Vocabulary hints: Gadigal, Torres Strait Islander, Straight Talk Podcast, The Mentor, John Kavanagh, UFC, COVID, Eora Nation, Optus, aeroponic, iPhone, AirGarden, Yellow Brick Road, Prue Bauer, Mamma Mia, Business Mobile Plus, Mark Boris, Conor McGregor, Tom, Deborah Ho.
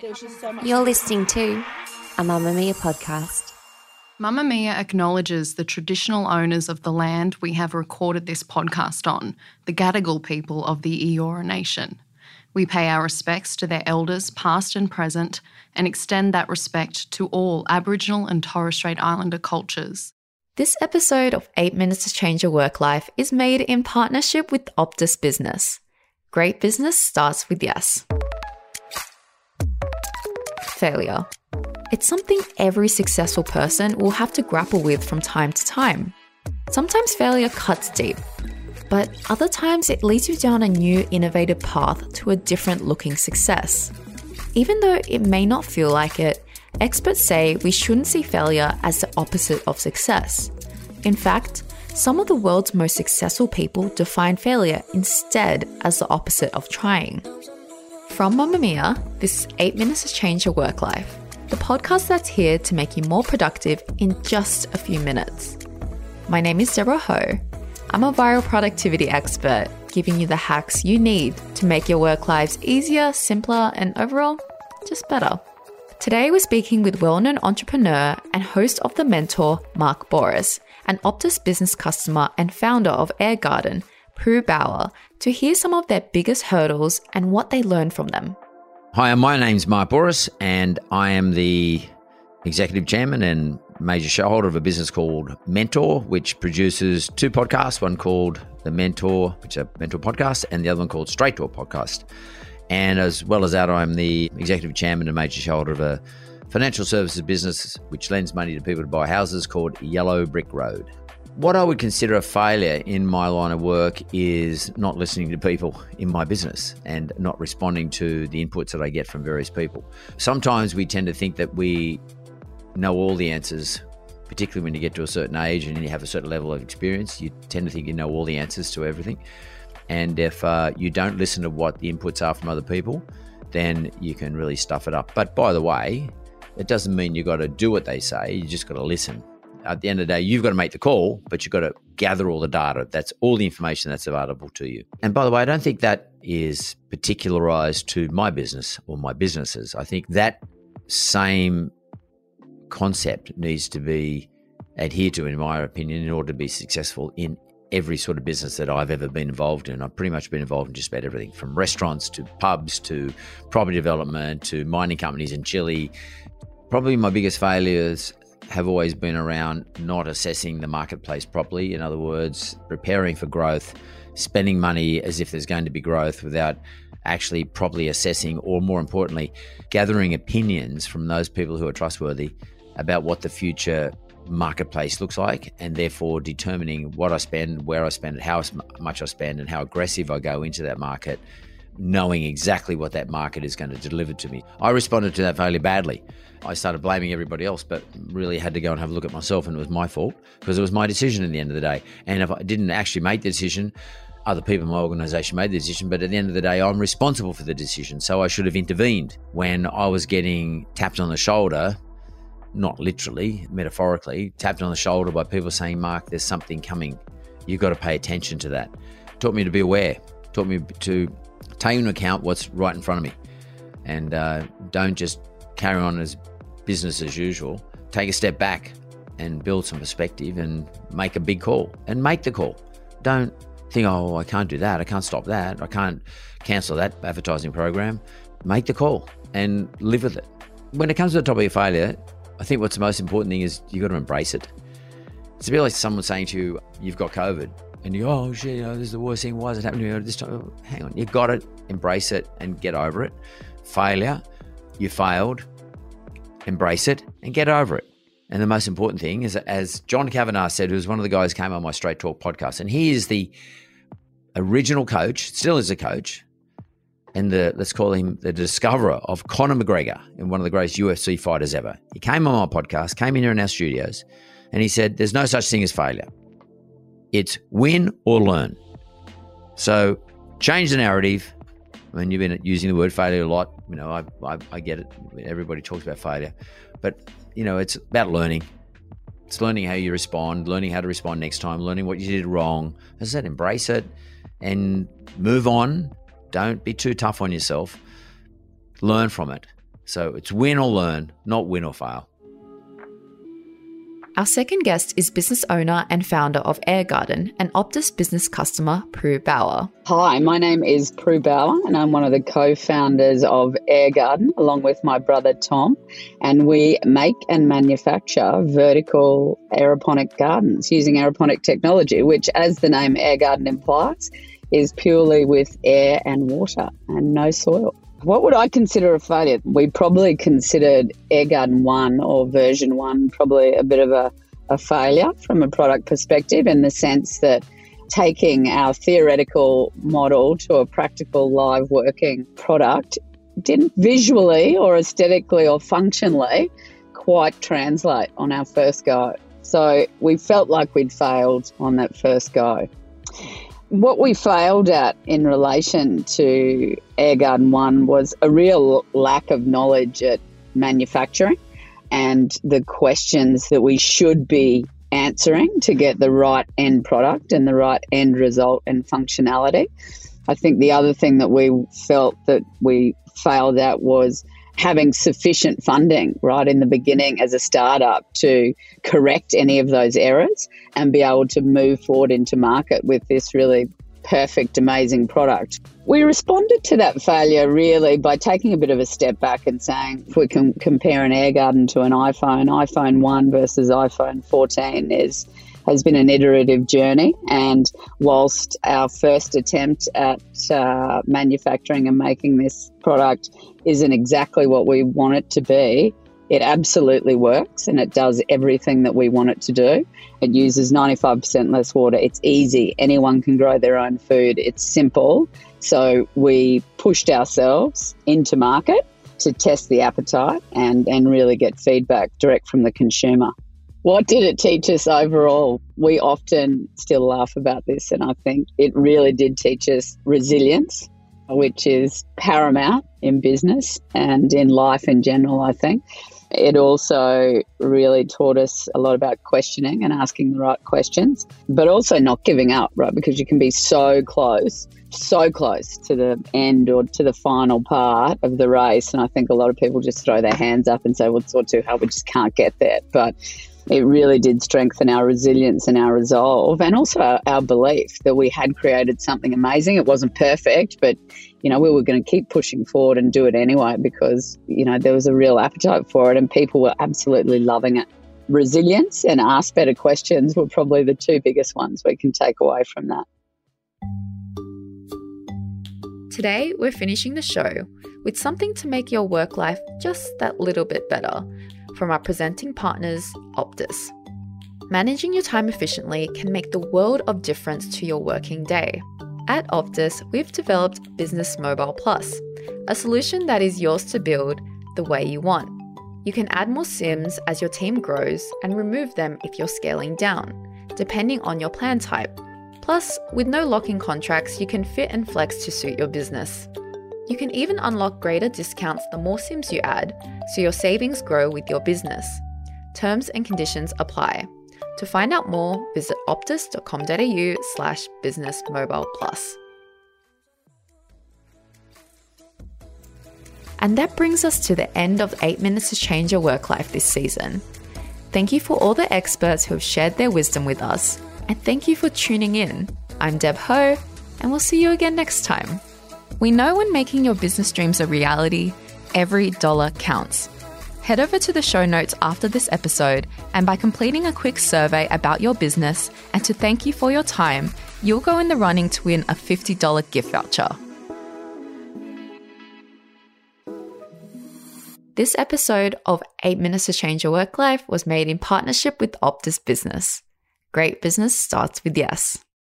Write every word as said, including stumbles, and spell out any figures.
There's just so much. You're listening to a Mamma Mia podcast. Mamma Mia acknowledges the traditional owners of the land we have recorded this podcast on, the Gadigal people of the Eora Nation. We pay our respects to their elders, past and present, and extend that respect to all Aboriginal and Torres Strait Islander cultures. This episode of eight Minutes to Change Your Work Life is made in partnership with Optus Business. Great business starts with yes. Failure. It's something every successful person will have to grapple with from time to time. Sometimes failure cuts deep, but other times it leads you down a new, innovative path to a different looking success. Even though it may not feel like it, experts say we shouldn't see failure as the opposite of success. In fact, some of the world's most successful people define failure instead as the opposite of trying. From Mamma Mia, this is eight Minutes to Change Your Work Life, the podcast that's here to make you more productive in just a few minutes. My name is Deborah Ho. I'm a viral productivity expert, giving you the hacks you need to make your work lives easier, simpler, and overall, just better. Today, we're speaking with well-known entrepreneur and host of The Mentor, Mark Boris, and Optus Business customer and founder of AirGarden, Prue Bauer, to hear some of their biggest hurdles and what they learned from them. Hi, my name's Mark Boris, and I am the executive chairman and major shareholder of a business called Mentor, which produces two podcasts, one called The Mentor, which is a mentor podcast, and the other one called Straight Talk Podcast. And as well as that, I'm the executive chairman and major shareholder of a financial services business which lends money to people to buy houses called Yellow Brick Road. What I would consider a failure in my line of work is not listening to people in my business and not responding to the inputs that I get from various people. Sometimes we tend to think that we know all the answers, particularly when you get to a certain age and you have a certain level of experience. You tend to think you know all the answers to everything. And if uh, you don't listen to what the inputs are from other people, then you can really stuff it up. But by the way, it doesn't mean you got to do what they say. You just got to listen. At the end of the day, you've got to make the call, but you've got to gather all the data. That's all the information that's available to you. And by the way, I don't think that is particularized to my business or my businesses. I think that same concept needs to be adhered to, in my opinion, in order to be successful in every sort of business that I've ever been involved in. I've pretty much been involved in just about everything, from restaurants to pubs to property development to mining companies in Chile. Probably my biggest failures have always been around not assessing the marketplace properly. In other words, preparing for growth, spending money as if there's going to be growth without actually properly assessing, or more importantly, gathering opinions from those people who are trustworthy about what the future marketplace looks like, and therefore determining what I spend, where I spend it, how much I spend, and how aggressive I go into that market, knowing exactly what that market is going to deliver to me. I responded to that failure badly. I started blaming everybody else, but really had to go and have a look at myself, and it was my fault because it was my decision at the end of the day. And if I didn't actually make the decision, other people in my organisation made the decision, but at the end of the day, I'm responsible for the decision. So I should have intervened when I was getting tapped on the shoulder, not literally, metaphorically, tapped on the shoulder by people saying, Mark, there's something coming. You've got to pay attention to that. Taught me to be aware, taught me to take into account what's right in front of me, and uh, don't just carry on as business as usual. Take a step back and build some perspective and make a big call and make the call. Don't think, oh, I can't do that. I can't stop that. I can't cancel that advertising program. Make the call and live with it. When it comes to the topic of failure, I think what's the most important thing is you've got to embrace it. It's a bit like someone saying to you, you've got COVID. And you go, oh shit, you know, this is the worst thing. Why is it happening at this time? Hang on, you've got to embrace it and get over it. Failure, you failed, embrace it and get over it. And the most important thing is, as John Kavanagh said, who's one of the guys who came on my Straight Talk podcast, and he is the original coach, still is a coach, and the, let's call him the discoverer of Conor McGregor, and one of the greatest U F C fighters ever. He came on my podcast, came in here in our studios, and he said, there's no such thing as failure. It's win or learn. So change the narrative. I mean, you've been using the word failure a lot. You know, I, I, I get it. Everybody talks about failure. But, you know, it's about learning. It's learning how you respond, learning how to respond next time, learning what you did wrong. As I said, embrace it and move on. Don't be too tough on yourself. Learn from it. So it's win or learn, not win or fail. Our second guest is business owner and founder of AirGarden and Optus business customer, Prue Bauer. Hi, my name is Prue Bauer and I'm one of the co-founders of AirGarden along with my brother, Tom. And we make and manufacture vertical aeroponic gardens using aeroponic technology, which as the name AirGarden implies, is purely with air and water and no soil. What would I consider a failure? We probably considered AirGarden one or version one probably a bit of a, a failure from a product perspective, in the sense that taking our theoretical model to a practical live working product didn't visually or aesthetically or functionally quite translate on our first go. So we felt like we'd failed on that first go. What we failed at in relation to AirGarden one was a real lack of knowledge at manufacturing and the questions that we should be answering to get the right end product and the right end result and functionality. I think the other thing that we felt that we failed at was having sufficient funding right in the beginning as a startup to correct any of those errors and be able to move forward into market with this really perfect, amazing product. We responded to that failure really by taking a bit of a step back and saying, if we can compare an AirGarden to an iPhone, iPhone one versus iPhone fourteen is has been an iterative journey. And whilst our first attempt at uh, manufacturing and making this product isn't exactly what we want it to be, it absolutely works and it does everything that we want it to do. It uses ninety-five percent less water. It's easy. Anyone can grow their own food. It's simple. So we pushed ourselves into market to test the appetite and, and really get feedback direct from the consumer. What did it teach us overall? We often still laugh about this, and I think it really did teach us resilience, which is paramount in business and in life in general, I think. It also really taught us a lot about questioning and asking the right questions, but also not giving up, right? Because you can be so close, so close to the end or to the final part of the race. And I think a lot of people just throw their hands up and say, well, it's all too hard, we just can't get there. But it really did strengthen our resilience and our resolve, and also our, our belief that we had created something amazing. It wasn't perfect, but, you know, we were going to keep pushing forward and do it anyway because, you know, there was a real appetite for it and people were absolutely loving it. Resilience and ask better questions were probably the two biggest ones we can take away from that. Today, we're finishing the show with something to make your work life just that little bit better, from our presenting partners, Optus. Managing your time efficiently can make the world of difference to your working day. At Optus, we've developed Business Mobile Plus, a solution that is yours to build the way you want. You can add more SIMs as your team grows and remove them if you're scaling down, depending on your plan type. Plus, with no lock-in contracts, you can fit and flex to suit your business. You can even unlock greater discounts the more SIMs you add, so your savings grow with your business. Terms and conditions apply. To find out more, visit optus.com.au slash business mobile plus. And that brings us to the end of eight Minutes to Change Your Work Life this season. Thank you for all the experts who have shared their wisdom with us, and thank you for tuning in. I'm Deb Ho, and we'll see you again next time. We know when making your business dreams a reality, every dollar counts. Head over to the show notes after this episode, and by completing a quick survey about your business and to thank you for your time, you'll go in the running to win a fifty dollars gift voucher. This episode of eight Minutes to Change Your Work Life was made in partnership with Optus Business. Great business starts with yes.